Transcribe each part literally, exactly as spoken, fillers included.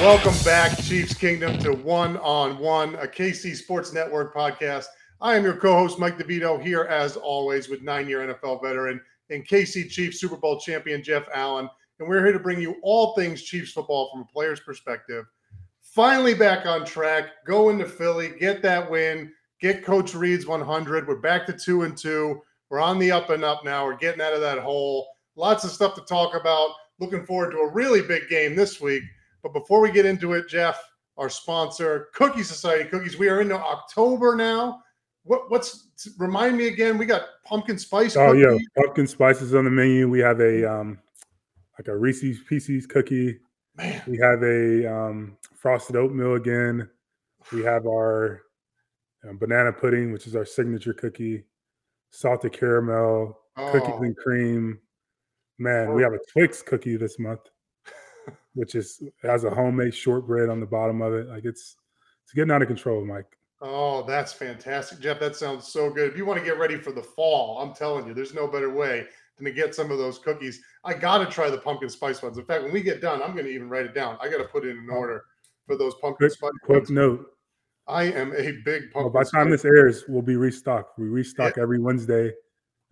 Welcome back, Chiefs Kingdom, to One on One, a K C Sports Network podcast. I am your co-host, Mike DeVito, here as always with nine-year N F L veteran and K C Chiefs Super Bowl champion Jeff Allen. And we're here to bring you all things Chiefs football from a player's perspective. Finally back on track, go into Philly, get that win, get Coach Reid's one hundred. We're back to two and two. We're on the up and up now. We're getting out of that hole. Lots of stuff to talk about. Looking forward to a really big game this week. But before we get into it, Jeff, our sponsor, Cookie Society Cookies. We are into October now. What, what's remind me again? We got pumpkin spice. Oh cookies. Yeah, pumpkin spices on the menu. We have a um, like a Reese's Pieces cookie. Man, we have a um, frosted oatmeal again. We have our um, banana pudding, which is our signature cookie. Salted caramel, oh. cookies and cream. Man, oh. we have a Twix cookie this month, which is has a homemade shortbread on the bottom of it. Like it's it's getting out of control, Mike. Oh, that's fantastic, Jeff. That sounds so good. If you want to get ready for the fall, I'm telling you, there's no better way than to get some of those cookies. I got to try the pumpkin spice ones. In fact, when we get done, I'm going to even write it down. I got to put in an order for those pumpkin quick, spice quick ones. Quick note. I am a big pumpkin well, by the time spice. This airs, we'll be restocked. We restock yeah. every Wednesday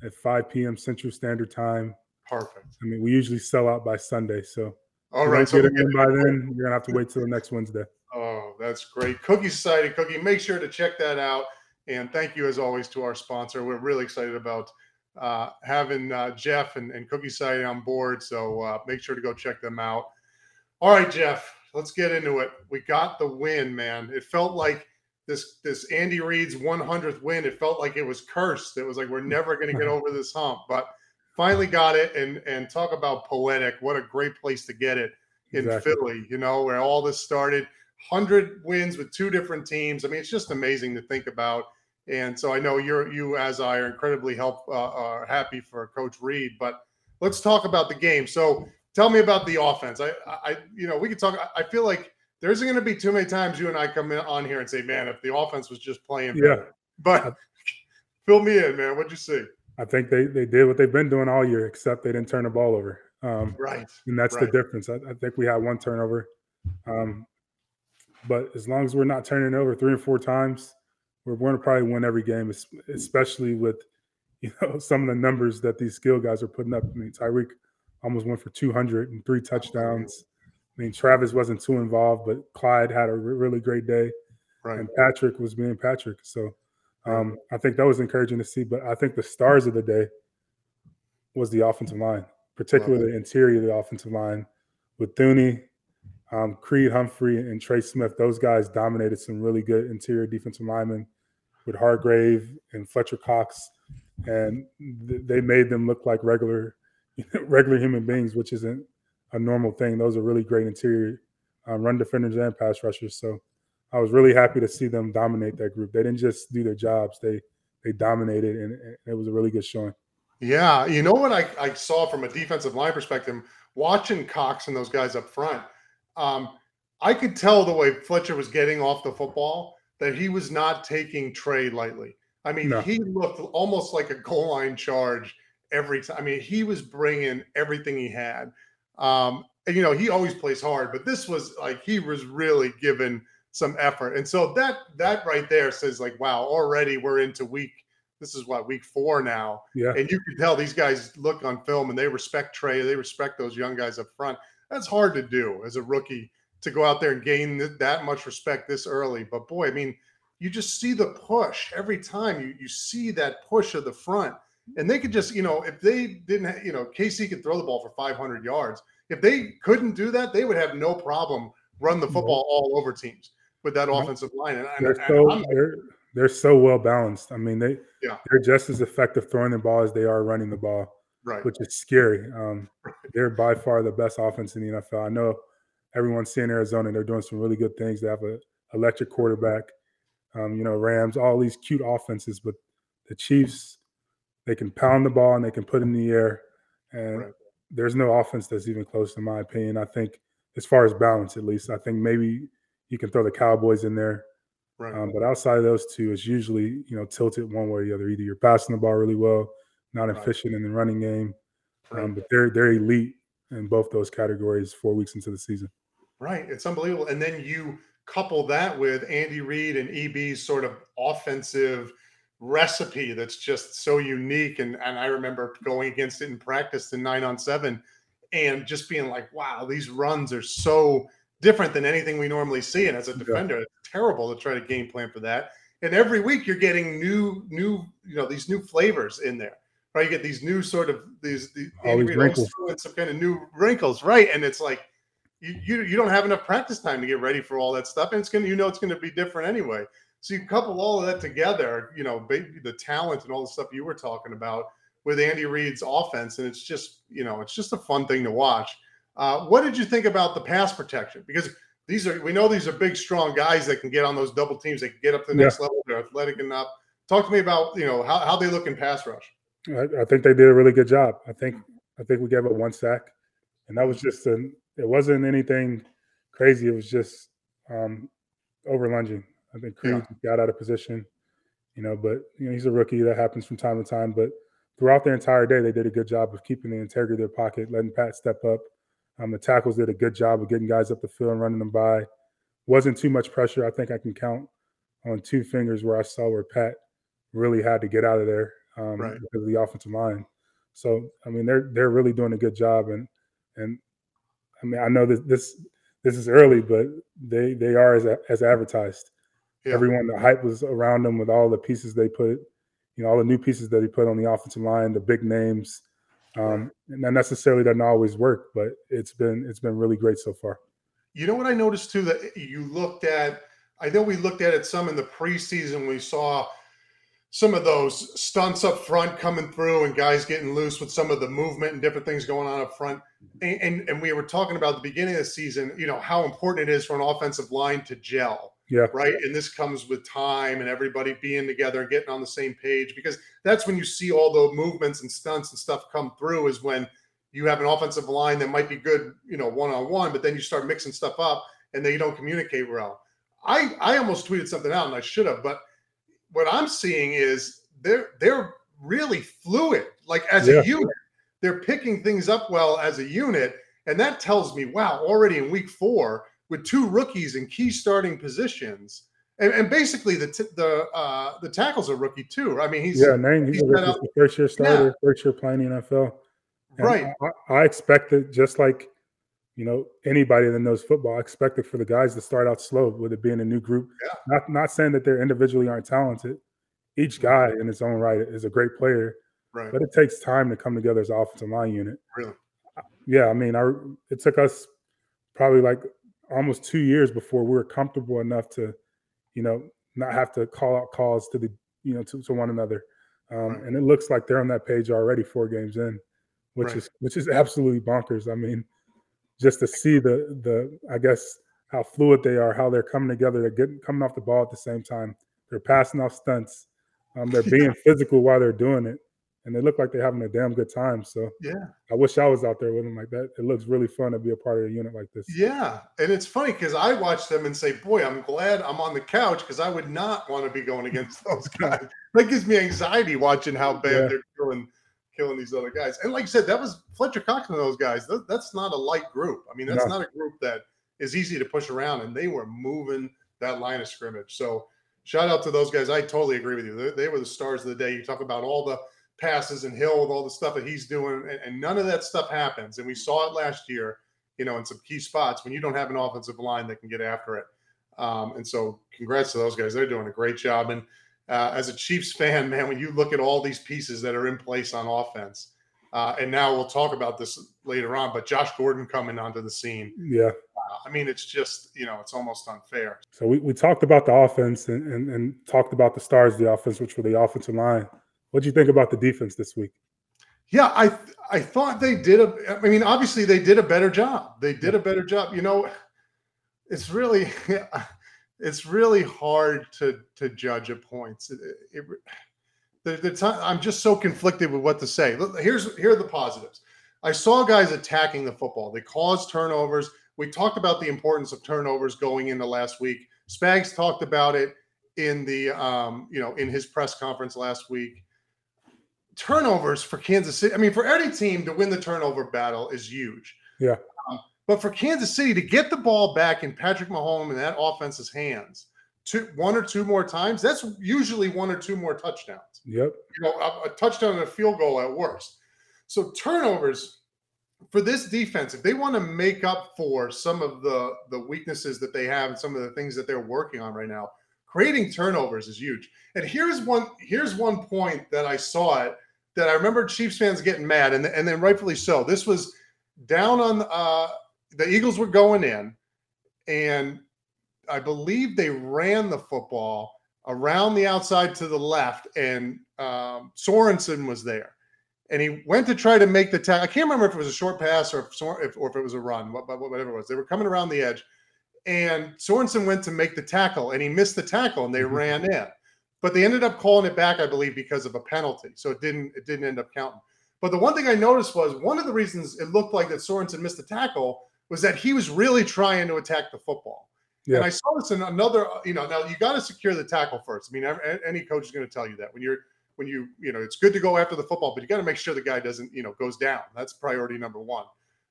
at five p.m. Central Standard Time. Perfect. I mean, we usually sell out by Sunday, so. All right, so get in by then. You're gonna have to wait till the next Wednesday. Oh, that's great. Cookie Society Cookie. Make sure to check that out. And thank you as always to our sponsor. We're really excited about uh, having uh, Jeff and, and Cookie Society on board. So uh, make sure to go check them out. All right, Jeff, let's get into it. We got the win, man. It felt like this this Andy Reid's one hundredth win. It felt like it was cursed. It was like we're never gonna get over this hump, but finally got it, and and talk about poetic. What a great place to get it in exactly. Philly, you know, where all this started. one hundred wins with two different teams. I mean, it's just amazing to think about. And so I know you're you as I are incredibly help uh, are happy for Coach Reid. But let's talk about the game. So tell me about the offense. I I you know we could talk. I feel like there isn't going to be too many times you and I come in, on here and say, man, if the offense was just playing yeah. better. But fill me in, man. What'd you see? I think they, they did what they've been doing all year, except they didn't turn the ball over. Um, right. And that's right. the difference. I, I think we had one turnover. Um, but as long as we're not turning it over three or four times, we're going to probably win every game, especially with, you know, some of the numbers that these skill guys are putting up. I mean, Tyreek almost went for two hundred and three touchdowns. I mean, Travis wasn't too involved, but Clyde had a really great day. Right. And Patrick was being Patrick. So, Um, I think that was encouraging to see, but I think the stars of the day was the offensive line, particularly the interior of the offensive line with Thuney, um, Creed Humphrey, and Trey Smith. Those guys dominated some really good interior defensive linemen with Hargrave and Fletcher Cox, and th- they made them look like regular, regular human beings, which isn't a normal thing. Those are really great interior um, run defenders and pass rushers. So I was really happy to see them dominate that group. They didn't just do their jobs. They they dominated, and it was a really good showing. Yeah. You know what I, I saw from a defensive line perspective, watching Cox and those guys up front, um, I could tell the way Fletcher was getting off the football that he was not taking Trey lightly. I mean, no. He looked almost like a goal line charge every time. I mean, he was bringing everything he had. Um, and, you know, he always plays hard, but this was like he was really giving some effort. And so that that right there says, like, wow, already we're into week. This is what, week four now. Yeah. And you can tell these guys look on film and they respect Trey. They respect those young guys up front. That's hard to do as a rookie, to go out there and gain th- that much respect this early. But, boy, I mean, you just see the push every time. You you see that push of the front. And they could just, you know, if they didn't, ha- you know, K C could throw the ball for five hundred yards. If they couldn't do that, they would have no problem run the football all over teams with that offensive line. And they're, I, so, I, they're, they're so well balanced. I mean, they, yeah. they're just as effective throwing the ball as they are running the ball, right? Which is scary. Um, right. They're by far the best offense in the N F L. I know everyone's seeing Arizona. They're doing some really good things. They have an electric quarterback, um, you know, Rams, all these cute offenses. But the Chiefs, they can pound the ball and they can put it in the air. And right. there's no offense that's even close, in my opinion. I think as far as balance, at least, I think maybe you can throw the Cowboys in there. Right. Um, but outside of those two, it's usually, you know, tilted one way or the other. Either you're passing the ball really well, not right. efficient in the running game. Right. Um, but they're they're elite in both those categories four weeks into the season. Right. It's unbelievable. And then you couple that with Andy Reid and E B's sort of offensive recipe that's just so unique. And, and I remember going against it in practice in nine on seven and just being like, wow, these runs are so different than anything we normally see. And as a defender, yeah. it's terrible to try to game plan for that. And every week you're getting new, new, you know, these new flavors in there, right? You get these new sort of these, these Andy Reid and some kind of new wrinkles, right? And it's like, You, you you don't have enough practice time to get ready for all that stuff, and it's gonna you know it's gonna be different anyway. So you couple all of that together, you know, the talent and all the stuff you were talking about with Andy Reid's offense, and it's just you know it's just a fun thing to watch. Uh, what did you think about the pass protection? Because these are we know these are big, strong guys that can get on those double teams, they can get up to the yeah. next level, they're athletic enough. Talk to me about you know how, how they look in pass rush. I, I think they did a really good job. I think I think we gave up one sack, and that was just an It wasn't anything crazy. It was just um, over lunging. I think Creed yeah. got out of position, you know, but you know, he's a rookie. That happens from time to time. But throughout their entire day, they did a good job of keeping the integrity of their pocket, letting Pat step up. Um, the tackles did a good job of getting guys up the field and running them by. Wasn't too much pressure. I think I can count on two fingers where I saw where Pat really had to get out of there um, right. because of the offensive line. So, I mean, they're they're really doing a good job. And, and – I mean, I know that this this is early, but they, they are as as advertised. Yeah. Everyone, the hype was around them with all the pieces they put, you know, all the new pieces that he put on the offensive line, the big names. Um, yeah. And that necessarily doesn't always work, but it's been it's been really great so far. You know what I noticed too, that you looked at, I know we looked at it some in the preseason. We saw some of those stunts up front coming through and guys getting loose with some of the movement and different things going on up front. And, and, and we were talking about at the beginning of the season, you know, how important it is for an offensive line to gel, yeah, right? And this comes with time and everybody being together and getting on the same page, because that's when you see all the movements and stunts and stuff come through, is when you have an offensive line that might be good, you know, one-on-one, but then you start mixing stuff up and they don't communicate well. I, I almost tweeted something out, and I should have, but what I'm seeing is they're they're really fluid, like as yeah. a unit. They're picking things up well as a unit, and that tells me, wow, already in week four with two rookies in key starting positions, and, and basically the t- the uh, the tackle's a rookie too. I mean, he's yeah, man, he's, he's a first year starter, yeah. first year playing in the N F L. And right. I, I expected, just like you know anybody that knows football, I expected for the guys to start out slow with it being a new group. Yeah. Not not saying that they individually aren't talented. Each guy in his own right is a great player. Right. But it takes time to come together as an offensive line unit. Really? Yeah, I mean, I it took us probably like almost two years before we were comfortable enough to, you know, not have to call out calls to the, you know, to, to one another. Um, right. And it looks like they're on that page already four games in, which right. is which is absolutely bonkers. I mean, just to see the the I guess how fluid they are, how they're coming together, they're getting coming off the ball at the same time, they're passing off stunts, um, they're being yeah. physical while they're doing it. and they look like they're having a damn good time. So yeah, I wish I was out there with them like that. It looks really fun to be a part of a unit like this. Yeah, and it's funny because I watch them and say, boy, I'm glad I'm on the couch because I would not want to be going against those guys. That gives me anxiety watching how bad yeah. they're doing. Killing these other guys. And like you said, that was Fletcher Cox and those guys. That, that's not a light group. I mean, that's no. not a group that is easy to push around, and they were moving that line of scrimmage. So shout out to those guys. I totally agree with you. They, they were the stars of the day. You talk about all the passes and Hill with all the stuff that he's doing, and, and none of that stuff happens. And we saw it last year, you know, in some key spots when you don't have an offensive line that can get after it. Um, and so congrats to those guys. They're doing a great job. And Uh, as a Chiefs fan, man, when you look at all these pieces that are in place on offense, uh, and now we'll talk about this later on, but Josh Gordon coming onto the scene. Yeah. Uh, I mean, it's just, you know, it's almost unfair. So we, we talked about the offense and, and, and talked about the stars of the offense, which were the offensive line. What do you think about the defense this week? Yeah, I I thought they did a – I mean, obviously they did a better job. They did a better job. You know, it's really – it's really hard to to judge at points. It, it, the, the time, I'm just so conflicted with what to say. Here's here are the positives. I saw guys attacking the football. They caused turnovers. We talked about the importance of turnovers going into last week. Spags talked about it in the um, you know in his press conference last week. Turnovers for Kansas City. I mean, for any team to win the turnover battle is huge. Yeah. Um, But for Kansas City to get the ball back in Patrick Mahomes and that offense's hands two, one or two more times, that's usually one or two more touchdowns. Yep. You know, a, a touchdown and a field goal at worst. So turnovers for this defense, if they want to make up for some of the, the weaknesses that they have and some of the things that they're working on right now, creating turnovers is huge. And here's one, here's one point that I saw it that I remember Chiefs fans getting mad, and, and then rightfully so. This was down on uh, – the Eagles were going in, and I believe they ran the football around the outside to the left, and um, Sorensen was there. And he went to try to make the tackle. I can't remember if it was a short pass or if, or if it was a run, whatever it was. They were coming around the edge, and Sorensen went to make the tackle, and he missed the tackle, and they mm-hmm. ran in. But they ended up calling it back, I believe, because of a penalty. So it didn't it didn't end up counting. But the one thing I noticed was one of the reasons it looked like that Sorensen missed the tackle was that he was really trying to attack the football. Yeah. And I saw this in another, you know, now you got to secure the tackle first. I mean, any coach is going to tell you that when you're, when you, you know, it's good to go after the football, but you got to make sure the guy doesn't, you know, goes down. That's priority number one.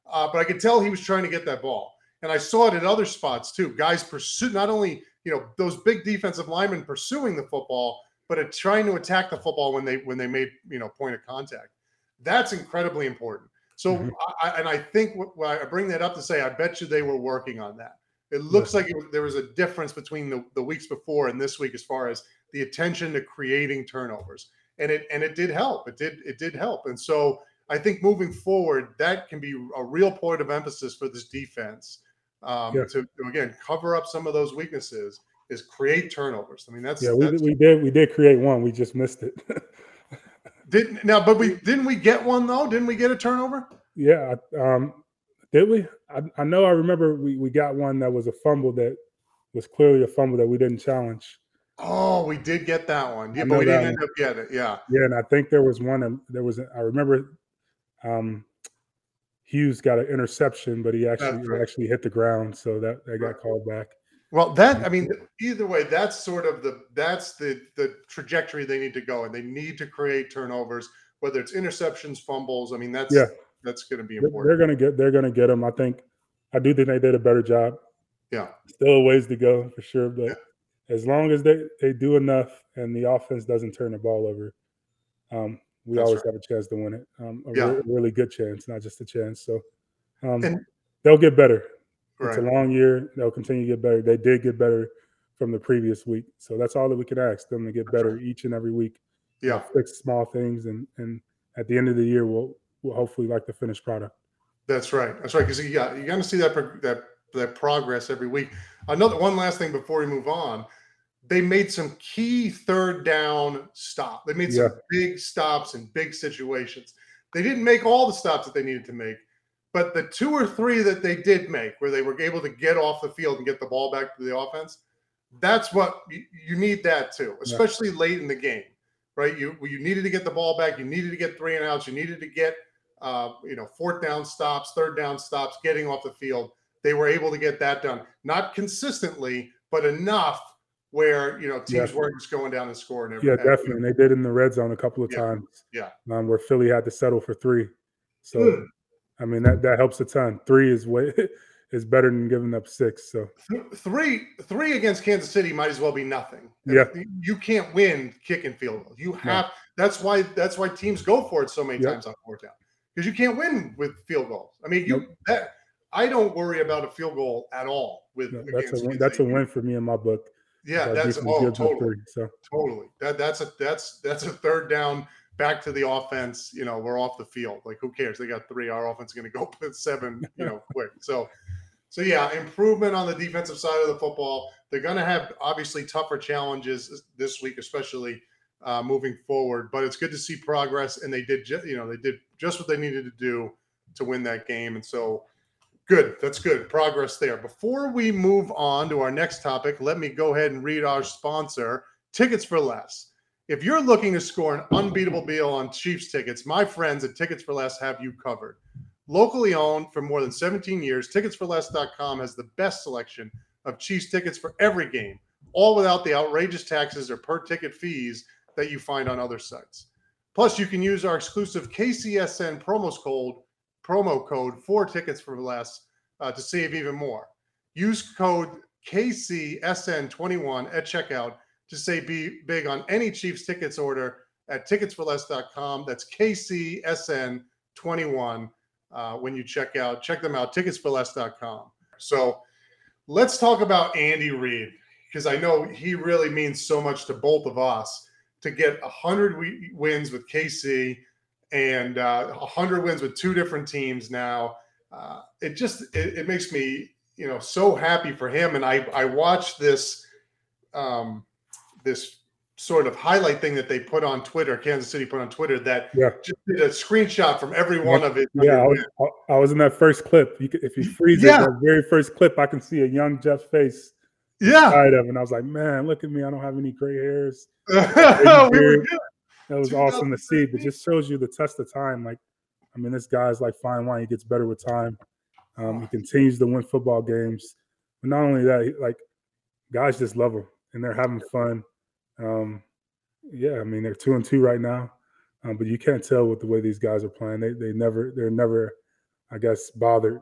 Uh, but I could tell he was trying to get that ball. And I saw it in other spots too. Guys pursue, not only, you know, those big defensive linemen pursuing the football, but at trying to attack the football when they, when they made, you know, point of contact. That's incredibly important. So, mm-hmm. I, and I think what, what I bring that up to say, I bet you they were working on that. It looks yeah. like it, there was a difference between the, the weeks before and this week as far as the attention to creating turnovers, and it and it did help. It did it did help, and so I think moving forward, that can be a real point of emphasis for this defense um, yeah. to, to again cover up some of those weaknesses is create turnovers. I mean, that's yeah, we, that's, we did we did create one, we just missed it. Didn't now, but we didn't we get one though? Didn't we get a turnover? Yeah, um, did we? I, I know I remember we, we got one that was a fumble that was clearly a fumble that we didn't challenge. Oh, we did get that one. Yeah, but we didn't end up getting it. Yeah, yeah, and I think there was one. There was I remember um, Hughes got an interception, but he actually right. actually hit the ground, so that they got called back. Well, that I mean, either way, that's sort of the that's the the trajectory they need to go, and they need to create turnovers, whether it's interceptions, fumbles. I mean, that's yeah. that's going to be important. They're going to get they're going to get them. I think I do think they did a better job. Yeah, still a ways to go for sure, but yeah. as long as they, they do enough and the offense doesn't turn the ball over, um, we that's always right. have a chance to win it. Um, a yeah. re- really good chance, not just a chance. So um, and- they'll get better. It's right. a long year. They'll continue to get better. They did get better from the previous week. So that's all that we can ask them to get that's better right. each and every week. Yeah. We'll fix small things. And, and at the end of the year, we'll, we'll hopefully like the finished product. That's right. That's right. Because you got, you got to see that, that, that progress every week. Another one last thing before we move on, they made some key third down stop. They made yeah. some big stops in big situations. They didn't make all the stops that they needed to make. But the two or three that they did make where they were able to get off the field and get the ball back to the offense, that's what you, you need that too, especially yeah. late in the game, right? You you needed to get the ball back. You needed to get three and outs. You needed to get, uh, you know, fourth down stops, third down stops, getting off the field. They were able to get that done. Not consistently, but enough where, you know, teams definitely. weren't just going down and scoring. Every, yeah, definitely. And they did in the red zone a couple of yeah. times Yeah, um, where Philly had to settle for three. So, mm. I mean, that, that helps a ton. Three is way is better than giving up six. So three three against Kansas City might as well be nothing. Yeah. You can't win kick and field goals. You have no. that's why that's why teams go for it so many yep. times on fourth down, because you can't win with field goals. I mean, you nope. that, I don't worry about a field goal at all with no, that's a win, that's a win for me in my book. Yeah, that's oh, totally. Three, so. Totally. That that's a that's that's a third down. Back to the offense, you know, we're off the field. Like, who cares? They got three. Our offense is going to go up at seven, you know, quick. So, so yeah, improvement on the defensive side of the football. They're going to have obviously tougher challenges this week, especially uh, moving forward. But it's good to see progress, and they did, ju- you know, they did just what they needed to do to win that game. And so, good. That's good progress there. Before we move on to our next topic, let me go ahead and read our sponsor, Tickets for Less. If you're looking to score an unbeatable deal on Chiefs tickets, my friends at Tickets for Less have you covered. Locally owned for more than seventeen years, tickets for less dot com has the best selection of Chiefs tickets for every game, all without the outrageous taxes or per-ticket fees that you find on other sites. Plus, you can use our exclusive K C S N promo code, promo code for Tickets for Less uh, to save even more. Use code K C S N twenty-one at checkout to say be big on any Chiefs tickets order at tickets for less dot com. That's K C S N twenty-one uh, when you check out. Check them out, tickets for less dot com. So let's talk about Andy Reid, because I know he really means so much to both of us to get one hundred wins with K C and uh, one hundred wins with two different teams now. Uh, it just it, it makes me, you know, so happy for him. And I, I watched this um, – this sort of highlight thing that they put on Twitter, Kansas City put on Twitter, that yeah. just did a screenshot from every one of it. Yeah, I was, I was in that first clip. You could, if you freeze yeah. it, that very first clip, I can see a young Jeff's face. Yeah. Of, and I was like, man, look at me. I don't have any gray hairs. That we were good. That was awesome to see, but just shows you the test of time. Like, I mean, this guy's like fine wine. He gets better with time. Um, he continues to win football games. But not only that, like, guys just love him, and they're having fun. Um, yeah, I mean, they're two and two right now, um, but you can't tell with the way these guys are playing. They they never they're never, I guess, bothered.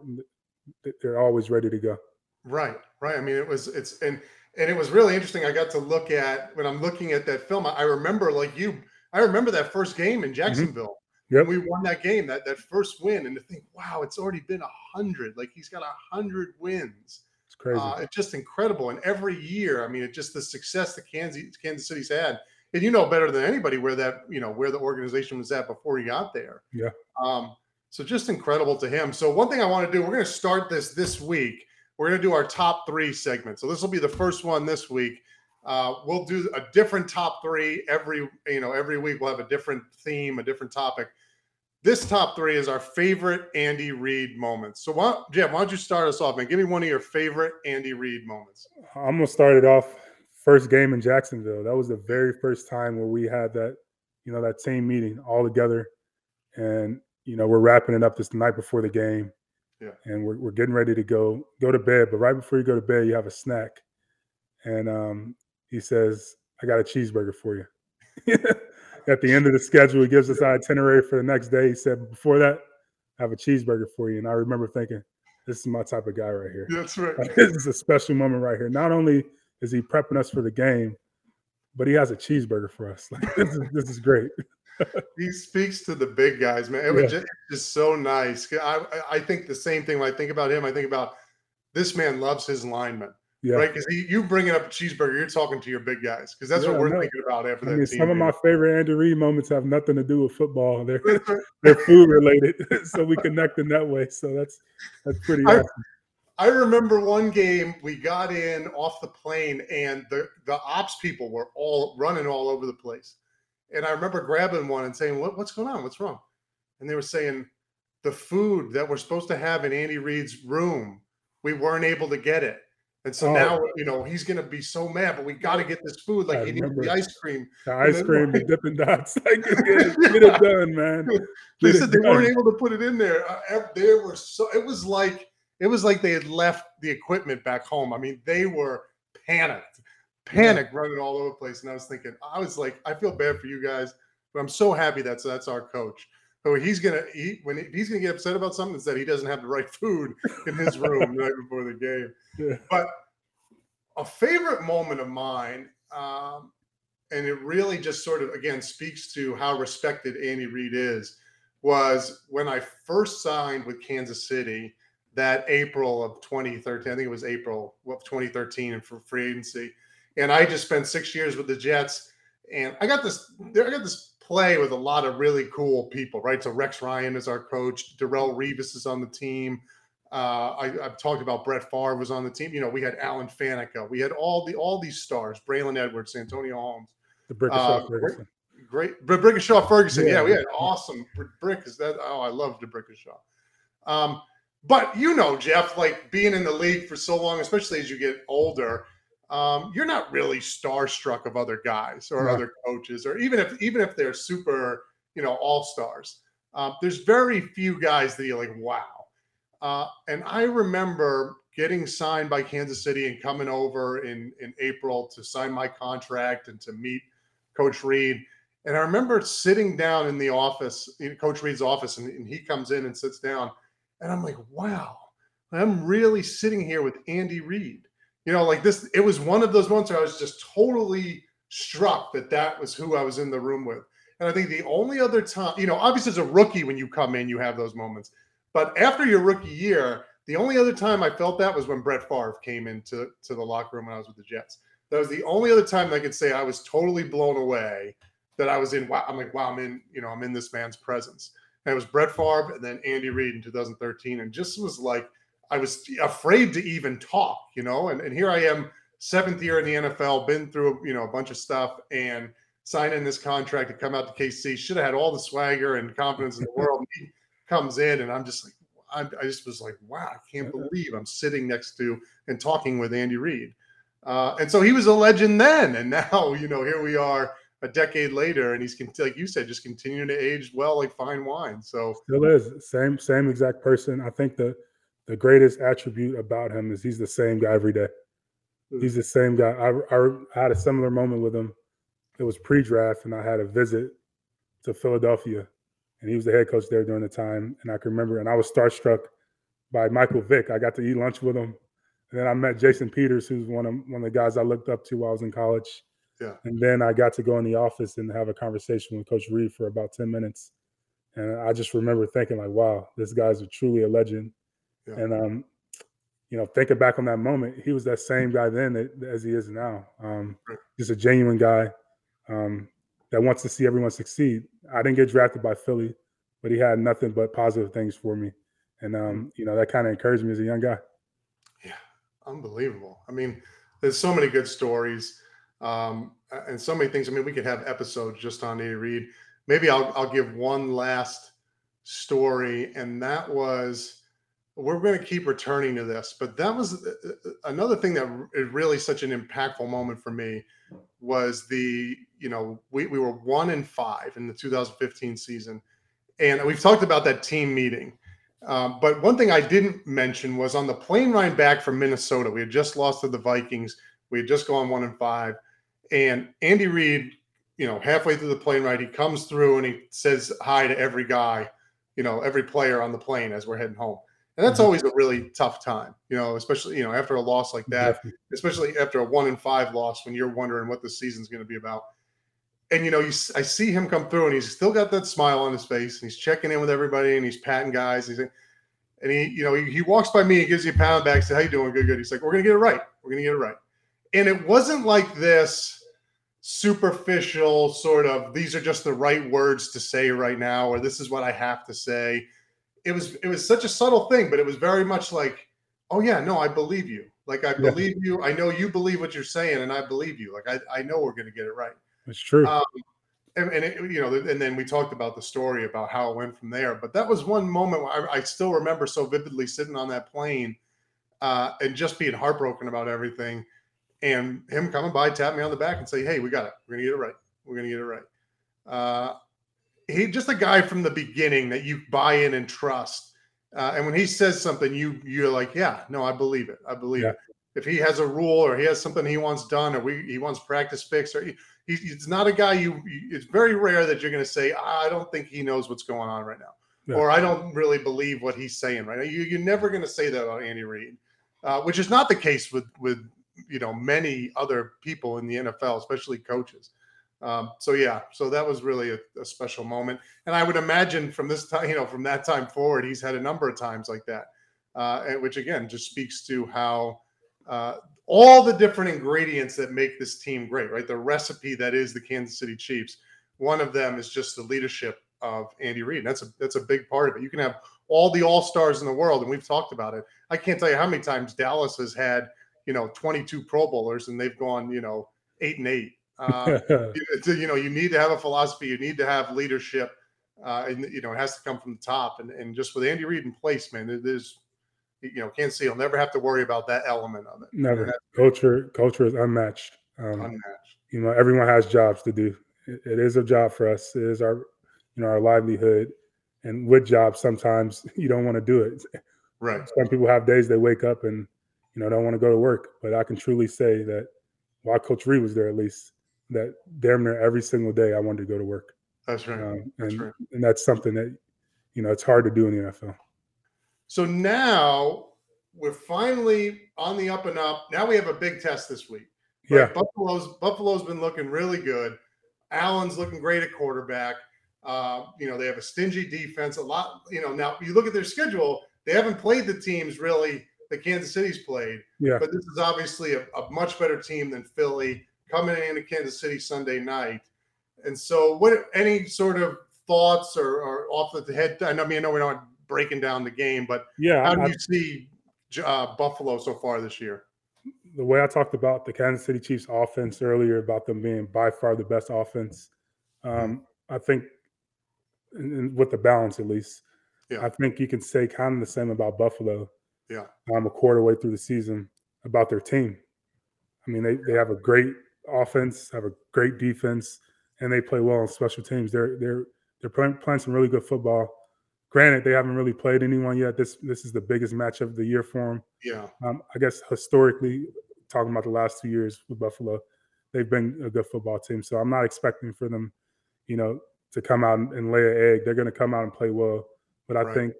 They're always ready to go. Right, right. I mean, it was it's and and it was really interesting. I got to look at when I'm looking at that film. I remember like you. I remember that first game in Jacksonville. Mm-hmm. Yep. We won that game, that that first win, and to think, wow, it's already been a hundred. Like he's got a hundred wins. It's crazy. Uh, it's just incredible. And every year, I mean, it's just the success that Kansas, Kansas City's had. And you know better than anybody where that, you know, where the organization was at before he got there. Yeah. Um, so just incredible to him. So one thing I want to do, we're going to start this this week. We're going to do our top three segment. So this will be the first one this week. Uh, we'll do a different top three every, you know, every week. We'll have a different theme, a different topic. This top three is our favorite Andy Reid moments. So, why, Jeff, why don't you start us off, man? Give me one of your favorite Andy Reid moments. I'm going to start it off first game in Jacksonville. That was the very first time where we had that, you know, that team meeting all together. And, you know, we're wrapping it up this night before the game. Yeah. And we're we're getting ready to go go to bed. But right before you go to bed, you have a snack. And um, he says, I got a cheeseburger for you. At the end of the schedule, he gives us our itinerary for the next day. He said, before that, I have a cheeseburger for you. And I remember thinking, this is my type of guy right here. That's right. Like, this is a special moment right here. Not only is he prepping us for the game, but he has a cheeseburger for us. Like, this is, this is great. He speaks to the big guys, man. It was yeah. just, just so nice. I, I think the same thing when I think about him. I think about this man loves his linemen. Yeah. Right, because you bringing up a cheeseburger, you're talking to your big guys, because that's yeah, what we're no. thinking about after I that. Mean, team some game. Of my favorite Andy Reid moments have nothing to do with football; they're they're food related, so we connect in that way. So that's that's pretty I, awesome. I remember one game we got in off the plane, and the the ops people were all running all over the place, and I remember grabbing one and saying, "What what's going on? What's wrong?" And they were saying, "The food that we're supposed to have in Andy Reid's room, we weren't able to get it." And so oh. now, you know, he's going to be so mad, but we got to get this food. Like, I he needs the ice cream. The ice then, cream, like, the Dippin' Dots. Like, get it, get it done, man. Get they said they done. weren't able to put it in there. Uh, they were so, it was like, it was like they had left the equipment back home. I mean, they were panicked, panicked, yeah. running all over the place. And I was thinking, I was like, I feel bad for you guys, but I'm so happy that's, that's our coach. So he's going to eat when he, he's going to get upset about something is that he doesn't have the right food in his room the night before the game. Yeah. But a favorite moment of mine, um, and it really just sort of, again, speaks to how respected Andy Reid is, was when I first signed with Kansas City that April of twenty thirteen. I think it was April of twenty thirteen and for free agency. And I just spent six years with the Jets. And I got this, I got this play with a lot of really cool people, right? So Rex Ryan is our coach. Darrelle Revis is on the team. Uh, I, I've talked about Brett Favre was on the team. You know, we had Alan Faneca. We had all the all these stars, Braylon Edwards, Santonio Holmes. The Brickershaw uh, Ferguson. Great. great Brickershaw Ferguson. Yeah, yeah, we had awesome Brick. Is that, oh, I love the Brickershaw. Um, but, you know, Jeff, like being in the league for so long, especially as you get older, Um, you're not really starstruck of other guys or no. other coaches, or even if even if they're super, you know, all-stars. Uh, there's very few guys that you're like, wow. Uh, and I remember getting signed by Kansas City and coming over in, in April to sign my contract and to meet Coach Reid. And I remember sitting down in the office, in Coach Reid's office, and, and he comes in and sits down. And I'm like, wow, I'm really sitting here with Andy Reid. You know, like this, it was one of those moments where I was just totally struck that that was who I was in the room with. And I think the only other time, you know, obviously as a rookie, when you come in, you have those moments. But after your rookie year, the only other time I felt that was when Brett Favre came into to the locker room when I was with the Jets. That was the only other time that I could say I was totally blown away that I was in. Wow, I'm like, wow, I'm in, you know, I'm in this man's presence. And it was Brett Favre and then Andy Reid in two thousand thirteen. And just was like, I was afraid to even talk, you know, and, and here I am, seventh year in the N F L, been through, you know, a bunch of stuff and signing this contract to come out to K C. Should have had all the swagger and confidence in the world. He comes in and I'm just like, I'm, I just was like, wow, I can't believe I'm sitting next to and talking with Andy Reid. Uh, and so he was a legend then. And now, you know, here we are a decade later and he's, like you said, just continuing to age well, like fine wine. So still is same, same exact person. I think the, The greatest attribute about him is he's the same guy every day. He's the same guy. I, I, I had a similar moment with him. It was pre-draft, and I had a visit to Philadelphia, and he was the head coach there during the time. And I can remember, and I was starstruck by Michael Vick. I got to eat lunch with him, and then I met Jason Peters, who's one of one of the guys I looked up to while I was in college. Yeah. And then I got to go in the office and have a conversation with Coach Reid for about ten minutes, and I just remember thinking, like, wow, this guy's truly a legend. Yeah. And, um, you know, thinking back on that moment, he was that same guy then that, as he is now. Um, just a genuine guy um, that wants to see everyone succeed. I didn't get drafted by Philly, but he had nothing but positive things for me. And, um, you know, that kind of encouraged me as a young guy. Yeah, unbelievable. I mean, there's so many good stories um, and so many things. I mean, we could have episodes just on Andy Reid. Maybe I'll, I'll give one last story, and that was – we're going to keep returning to this, but that was another thing that is really such an impactful moment for me was the, you know, we, we were one and five in the two thousand fifteen season. And we've talked about that team meeting. Um, but one thing I didn't mention was on the plane ride back from Minnesota, we had just lost to the Vikings. We had just gone one and five, and Andy Reid, you know, halfway through the plane ride, he comes through and he says hi to every guy, you know, every player on the plane as we're heading home. And that's always a really tough time, you know, especially, you know, after a loss like that, especially after a one and five loss when you're wondering what the season's going to be about. And, you know, you, I see him come through and he's still got that smile on his face and he's checking in with everybody and he's patting guys. He's like, and he, you know, he, he walks by me and gives you a pat on the back, says, how you doing? Good, good. He's like, we're going to get it right. We're going to get it right. And it wasn't like this superficial sort of, these are just the right words to say right now, or this is what I have to say. It was it was such a subtle thing, but it was very much like, oh, yeah, no, I believe you. Like, I believe yeah. you. I know you believe what you're saying, and I believe you. Like, I, I know we're going to get it right. That's true. Um, and, and it, you know, and then we talked about the story about how it went from there. But that was one moment where I, I still remember so vividly sitting on that plane uh, and just being heartbroken about everything. And him coming by, tap me on the back and say, hey, we got it. We're going to get it right. We're going to get it right. Uh, he just a guy from the beginning that you buy in and trust. Uh, and when he says something, you, you're like, yeah, no, I believe it. I believe yeah. it. If he has a rule or he has something he wants done or we, he wants practice fixed or he, he's, he's not a guy you, you, it's very rare that you're going to say, I don't think he knows what's going on right now. Yeah. Or I don't really believe what he's saying right now. You, you're never going to say that about Andy Reid, uh, which is not the case with, with, you know, many other people in the N F L, especially coaches. Um, so, yeah, so that was really a, a special moment. And I would imagine from this time, you know, from that time forward, he's had a number of times like that, uh, which, again, just speaks to how uh, all the different ingredients that make this team great, right? The recipe that is the Kansas City Chiefs. One of them is just the leadership of Andy Reid. And that's a, that's a big part of it. You can have all the all-stars in the world, and we've talked about it. I can't tell you how many times Dallas has had, you know, twenty-two Pro Bowlers, and they've gone, you know, eight and eight. Uh, you, you know, you need to have a philosophy. You need to have leadership, uh, and you know, it has to come from the top. And and just with Andy Reid in place, man, it is, you know, Kansas City will never have to worry about that element of it. Never. Culture, culture is unmatched. Um, unmatched. You know, everyone has jobs to do. It, it is a job for us. It is our, you know, our livelihood. And with jobs, sometimes you don't want to do it. Right. Some people have days they wake up and, you know, don't want to go to work, but I can truly say that while Coach Reid was there, at least, that damn near every single day I wanted to go to work. That's right. Um, that's and, right. And that's something that, you know, it's hard to do in the N F L. So now we're finally on the up and up. Now we have a big test this week. Right? Yeah. Buffalo's Buffalo's been looking really good. Allen's looking great at quarterback. Uh, you know, they have a stingy defense. A lot, you know, now you look at their schedule, they haven't played the teams really that Kansas City's played. Yeah. But this is obviously a, a much better team than Philly, coming into Kansas City Sunday night. And so what, any sort of thoughts or, or off the head? I mean, I know we're not breaking down the game, but yeah, how do you I, see uh, Buffalo so far this year? The way I talked about the Kansas City Chiefs offense earlier, about them being by far the best offense, um, mm-hmm. I think and, and with the balance, at least, yeah. I think you can say kind of the same about Buffalo. Yeah, um, a quarter way through the season about their team. I mean, they, they have a great offense, have a great defense, and they play well on special teams. They're they're they're playing, playing some really good football. Granted, they haven't really played anyone yet. This this is the biggest matchup of the year for them. Yeah, um, I guess historically, talking about the last two years with Buffalo, they've been a good football team. So I'm not expecting for them, you know, to come out and, and lay an egg. They're going to come out and play well. But I right. think.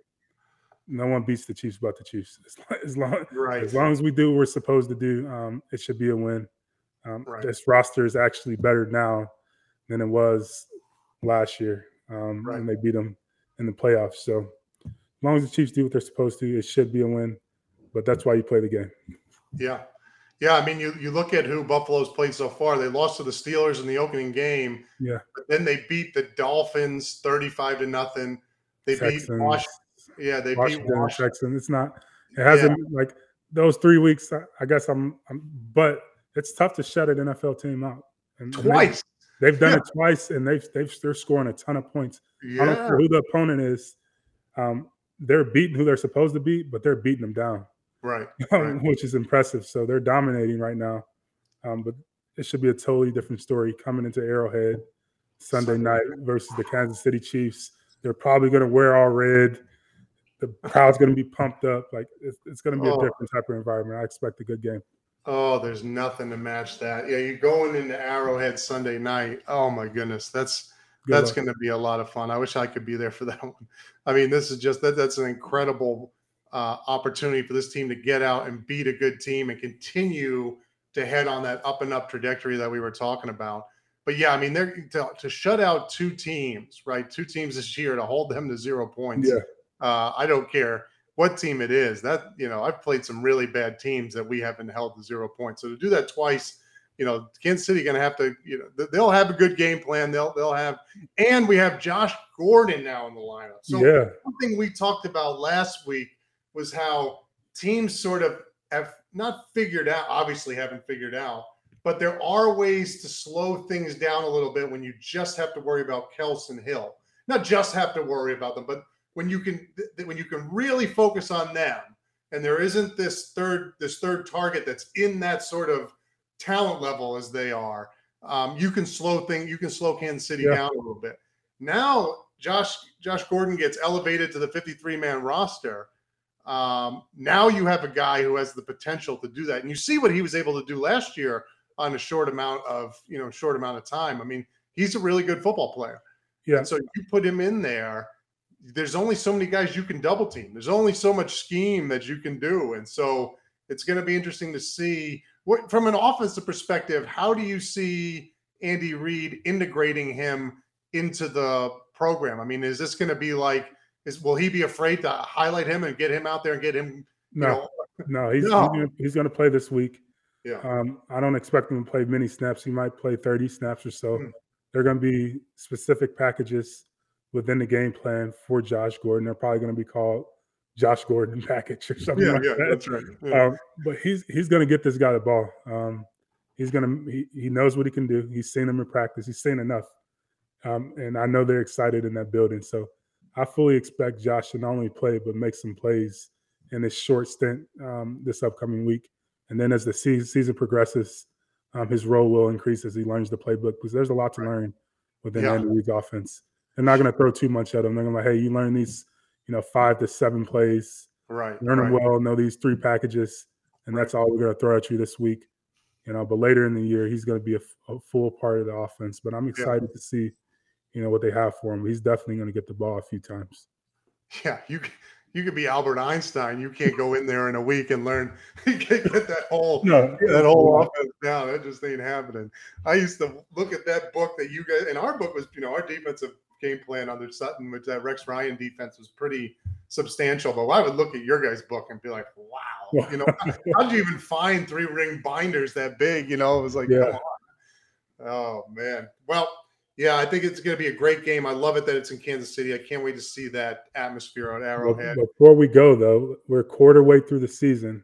No one beats the Chiefs but the Chiefs. As long, right. as long as we do what we're supposed to do, um, it should be a win. Um, right. This roster is actually better now than it was last year um, right. when they beat them in the playoffs. So as long as the Chiefs do what they're supposed to, it should be a win. But that's why you play the game. Yeah. Yeah, I mean, you, you look at who Buffalo's played so far. They lost to the Steelers in the opening game. Yeah. But then they beat the Dolphins thirty-five to nothing. They Texans. beat Washington. Yeah, they Washington, beat Washington. It's not. It hasn't yeah. like those three weeks. I, I guess I'm, I'm. But it's tough to shut an N F L team out. And, twice. And they, they've done yeah. it twice, and they've they've they're scoring a ton of points. Yeah. I don't care who the opponent is. Um, they're beating who they're supposed to beat, but they're beating them down. Right. right. Which is impressive. So they're dominating right now. Um, but it should be a totally different story coming into Arrowhead Sunday, Sunday night versus the Kansas City Chiefs. They're probably going to wear all red. The crowd's going to be pumped up. Like it's, it's going to be oh. a different type of environment. I expect a good game. Oh, there's nothing to match that. Yeah, you're going into Arrowhead Sunday night. Oh my goodness, that's good that's luck. going to be a lot of fun. I wish I could be there for that one. I mean, this is just that that's an incredible uh, opportunity for this team to get out and beat a good team and continue to head on that up and up trajectory that we were talking about. But yeah, I mean, they're to, to shut out two teams, right? Two teams this year to hold them to zero points. Yeah. Uh, I don't care what team it is. That, you know, I've played some really bad teams that we haven't held to zero points. So to do that twice, you know, Kansas City going to have to, you know, they'll have a good game plan. They'll they'll have, and we have Josh Gordon now in the lineup. So yeah. one thing we talked about last week was how teams sort of have not figured out, obviously haven't figured out, but there are ways to slow things down a little bit when you just have to worry about Kelce and Hill. Not just have to worry about them, but when you can when you can really focus on them and there isn't this third this third target that's in that sort of talent level as they are, um, you can slow thing you can slow Kansas City yeah. down a little bit. Now Josh Josh Gordon gets elevated to the fifty-three man roster. Um, now you have a guy who has the potential to do that, and you see what he was able to do last year on a short amount of you know short amount of time. I mean, he's a really good football player. Yeah. And so you put him in there. There's only so many guys you can double team. There's only so much scheme that you can do, and so it's going to be interesting to see what, from an offensive perspective, how do you see Andy Reid integrating him into the program? I mean, is this going to be like, is will he be afraid to highlight him and get him out there and get him? You no, know? no, he's no. He's, he's going to play this week. Yeah, um, I don't expect him to play many snaps. He might play thirty snaps or so. Mm. They're going to be specific packages within the game plan for Josh Gordon. They're probably going to be called Josh Gordon package or something yeah, like yeah, that. That's right. Yeah. Um, but he's he's going to get this guy the ball. Um, he's going to he, he knows what he can do. He's seen him in practice. He's seen enough. Um, and I know they're excited in that building. So I fully expect Josh to not only play but make some plays in his short stint um, this upcoming week. And then as the season, season progresses, um, his role will increase as he learns the playbook, because there's a lot to learn within yeah. Andy Reid's offense. They're not going to throw too much at him. They're going to be like, hey, you learn these, you know, five to seven plays. Right. Learn right. them well, know these three packages, and right. that's all we're going to throw at you this week. You know, but later in the year, he's going to be a, a full part of the offense. But I'm excited yeah. to see, you know, what they have for him. He's definitely going to get the ball a few times. Yeah, you you could be Albert Einstein. You can't go in there in a week and learn. You can't get that whole no, that whole offense down. That just ain't happening. I used to look at that book that you guys, and our book was, you know, our defensive game plan under Sutton, which that Rex Ryan defense was pretty substantial. But I would look at your guys' book and be like, wow, you know, how, how'd you even find three ring binders that big? You know, it was like, yeah. come on. Oh man. Well, yeah, I think it's going to be a great game. I love it that it's in Kansas City. I can't wait to see that atmosphere on Arrowhead. Before we go though, we're a quarter way through the season.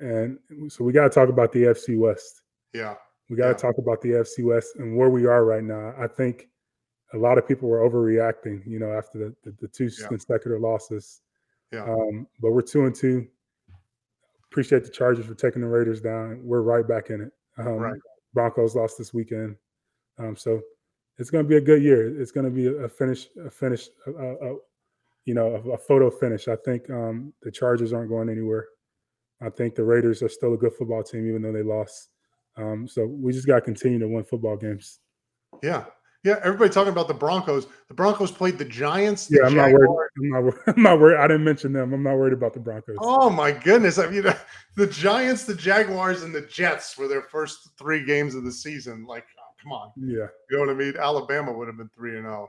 And so we got to talk about the A F C West. Yeah. We got to yeah. talk about the A F C West and where we are right now. I think a lot of people were overreacting, you know, after the, the, the two yeah. consecutive losses. Yeah. Um, but we're two and two. Appreciate the Chargers for taking the Raiders down. We're right back in it. Um, right. Broncos lost this weekend. Um, so it's going to be a good year. It's going to be a finish, a finish, a, a, you know, a, a photo finish. I think um, the Chargers aren't going anywhere. I think the Raiders are still a good football team, even though they lost. Um, so we just got to continue to win football games. Yeah. Yeah, everybody talking about the Broncos. The Broncos played the Giants. The yeah, I'm not, worried. I'm, not worried. I'm not worried. I didn't mention them. I'm not worried about the Broncos. Oh, my goodness. I mean, the Giants, the Jaguars, and the Jets were their first three games of the season. Like, oh, come on. Yeah. You know what I mean? Alabama would have been three and oh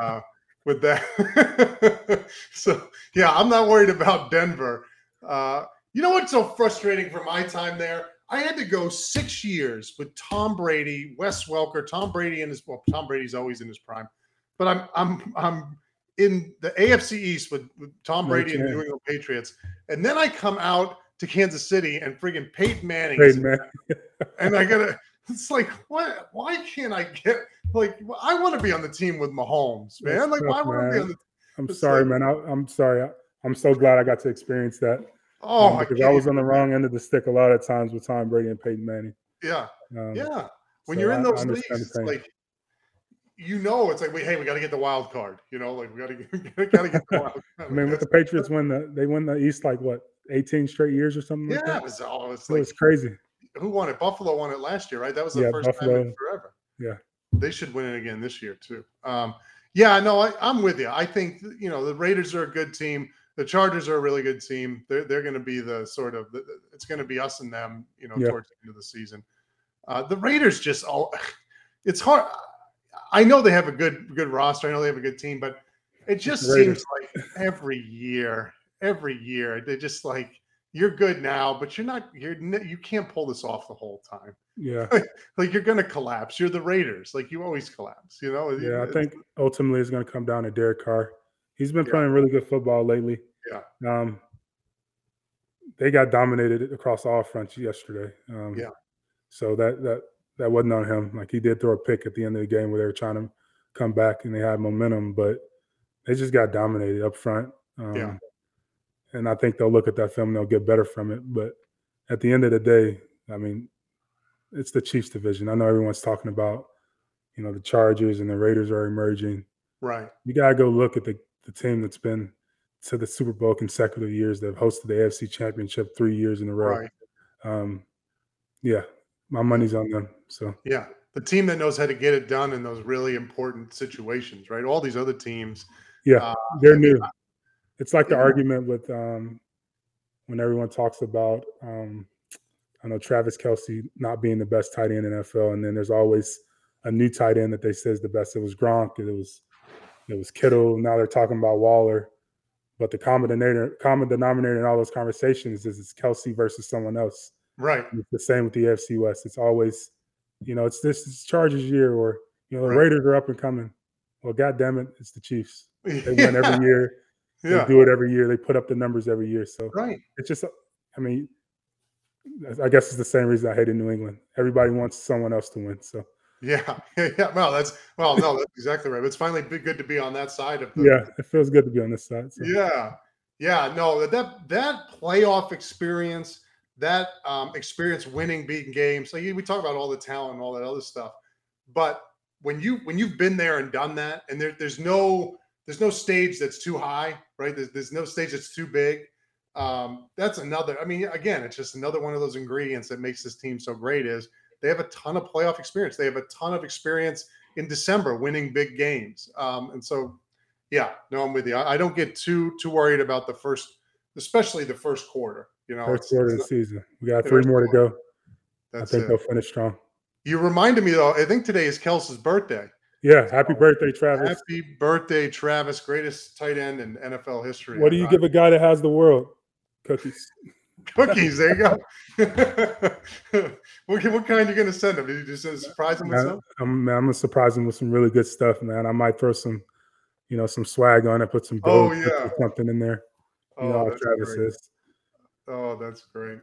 uh, with that. So, yeah, I'm not worried about Denver. Uh, you know what's so frustrating for my time there? I had to go six years with Tom Brady, Wes Welker, Tom Brady in his well, Tom Brady's always in his prime, but I'm I'm I'm in the A F C East with, with Tom Brady okay. and the New England Patriots, and then I come out to Kansas City and friggin' Peyton Manning, Peyton Manning. and I gotta. It's like what? Why can't I get like? I want to be on the team with Mahomes, man. That's like tough, why would I be on the? I'm sorry, like, man. I, I'm sorry. I, I'm so glad I got to experience that. Oh, um, because I, I was on the wrong end of the stick a lot of times with Tom Brady and Peyton Manning. Yeah, um, yeah. When so you're in those leagues, it's like you know, it's like we hey, we got to get the wild card. You know, like we got to got to get the wild card. I mean, with the Patriots win the they win the East like what eighteen straight years or something. Yeah, like that? it was all oh, it's so like, it was crazy. Who won it? Buffalo won it last year, right? That was the yeah, first Buffalo, time in forever. Yeah, they should win it again this year too. Um, yeah, no, I, I'm with you. I think you know the Raiders are a good team. The Chargers are a really good team. They're they're going to be the sort of – it's going to be us and them, you know, yeah. towards the end of the season. Uh, the Raiders just all – it's hard. I know they have a good good roster. I know they have a good team, but it just seems like every year, every year, they're just like, you're good now, but you're not – you are you can't pull this off the whole time. Yeah. Like, like you're going to collapse. You're the Raiders. Like you always collapse, you know? Yeah, I think ultimately it's going to come down to Derek Carr. He's been yeah. playing really good football lately. Yeah. Um, they got dominated across all fronts yesterday. Um, yeah. So that that that wasn't on him. Like he did throw a pick at the end of the game where they were trying to come back and they had momentum, but they just got dominated up front. Um, yeah. And I think they'll look at that film and they'll get better from it. But at the end of the day, I mean, it's the Chiefs division. I know everyone's talking about, you know, the Chargers and the Raiders are emerging. Right. You got to go look at the, the team that's been to the Super Bowl consecutive years, that have hosted the A F C Championship three years in a row. Right. Um, yeah, my money's on them. So yeah, the team that knows how to get it done in those really important situations, right? All these other teams. Yeah, uh, they're new. Not, it's like the know. argument with um, when everyone talks about, um, I know Travis Kelce not being the best tight end in the N F L, and then there's always a new tight end that they say is the best. It was Gronk. It was it was Kittle. Now they're talking about Waller. But the common denominator, common denominator in all those conversations is it's Kelce versus someone else. Right. It's the same with the A F C West. It's always, you know, it's this it's Chargers year, or, you know, the right. Raiders are up and coming. Well, God damn it, it's the Chiefs. They yeah. win every year. Yeah. They do it every year. They put up the numbers every year. So right. it's just, I mean, I guess it's the same reason I hated New England. Everybody wants someone else to win. So yeah, yeah. Well, that's well, no, that's exactly right. But it's finally good to be on that side of the. Yeah, it feels good to be on this side. So. Yeah, yeah. No, that that playoff experience, that um, experience winning, beating games. Like we talk about all the talent and all that other stuff, but when you when you've been there and done that, and there, there's no there's no stage that's too high, right? There's there's no stage that's too big. Um, that's another. I mean, again, it's just another one of those ingredients that makes this team so great is. They have a ton of playoff experience. They have a ton of experience in December winning big games. Um, and so, yeah, no, I'm with you. I, I don't get too too worried about the first, especially the first quarter. You know, first it's, quarter it's of the not, season. We got three more quarter. to go. That's I think it. They'll finish strong. You reminded me, though, I think today is Kelce's birthday. Yeah, happy birthday, Travis. Happy birthday, Travis. Greatest tight end in N F L history. What do you give a guy that has the world? Cookies. Cookies, there you go. what, what kind are you going to send them? Did you just surprise them with I, something? I'm, I'm going to surprise them with some really good stuff, man. I might throw some, you know, some swag on it, put some gold oh, yeah. or something in there. You oh, know, that's Travis great. Is. Oh, that's great.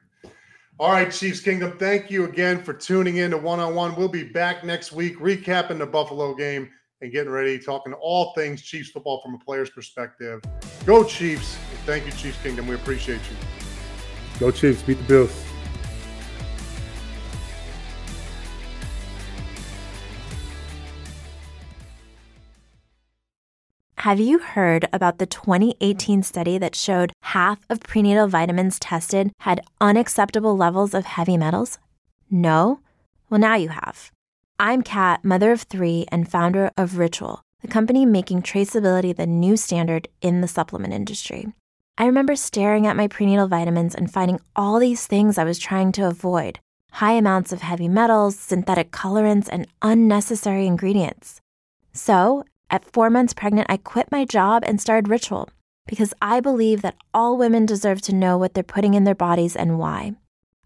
All right, Chiefs Kingdom, thank you again for tuning in to One-on-One. We'll be back next week recapping the Buffalo game and getting ready, talking all things Chiefs football from a player's perspective. Go Chiefs. Thank you, Chiefs Kingdom. We appreciate you. Go Chiefs, beat the Bills. Have you heard about the twenty eighteen study that showed half of prenatal vitamins tested had unacceptable levels of heavy metals? No? Well, now you have. I'm Kat, mother of three and founder of Ritual, the company making traceability the new standard in the supplement industry. I remember staring at my prenatal vitamins and finding all these things I was trying to avoid. High amounts of heavy metals, synthetic colorants, and unnecessary ingredients. So, at four months pregnant, I quit my job and started Ritual because I believe that all women deserve to know what they're putting in their bodies and why.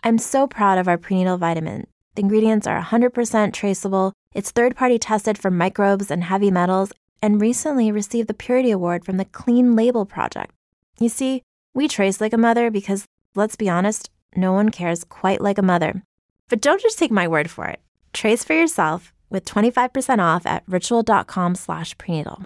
I'm so proud of our prenatal vitamin. The ingredients are one hundred percent traceable, it's third-party tested for microbes and heavy metals, and recently received the Purity Award from the Clean Label Project. You see, we trace like a mother because, let's be honest, no one cares quite like a mother. But don't just take my word for it. Trace for yourself with twenty-five percent off at ritual dot com slash prenatal.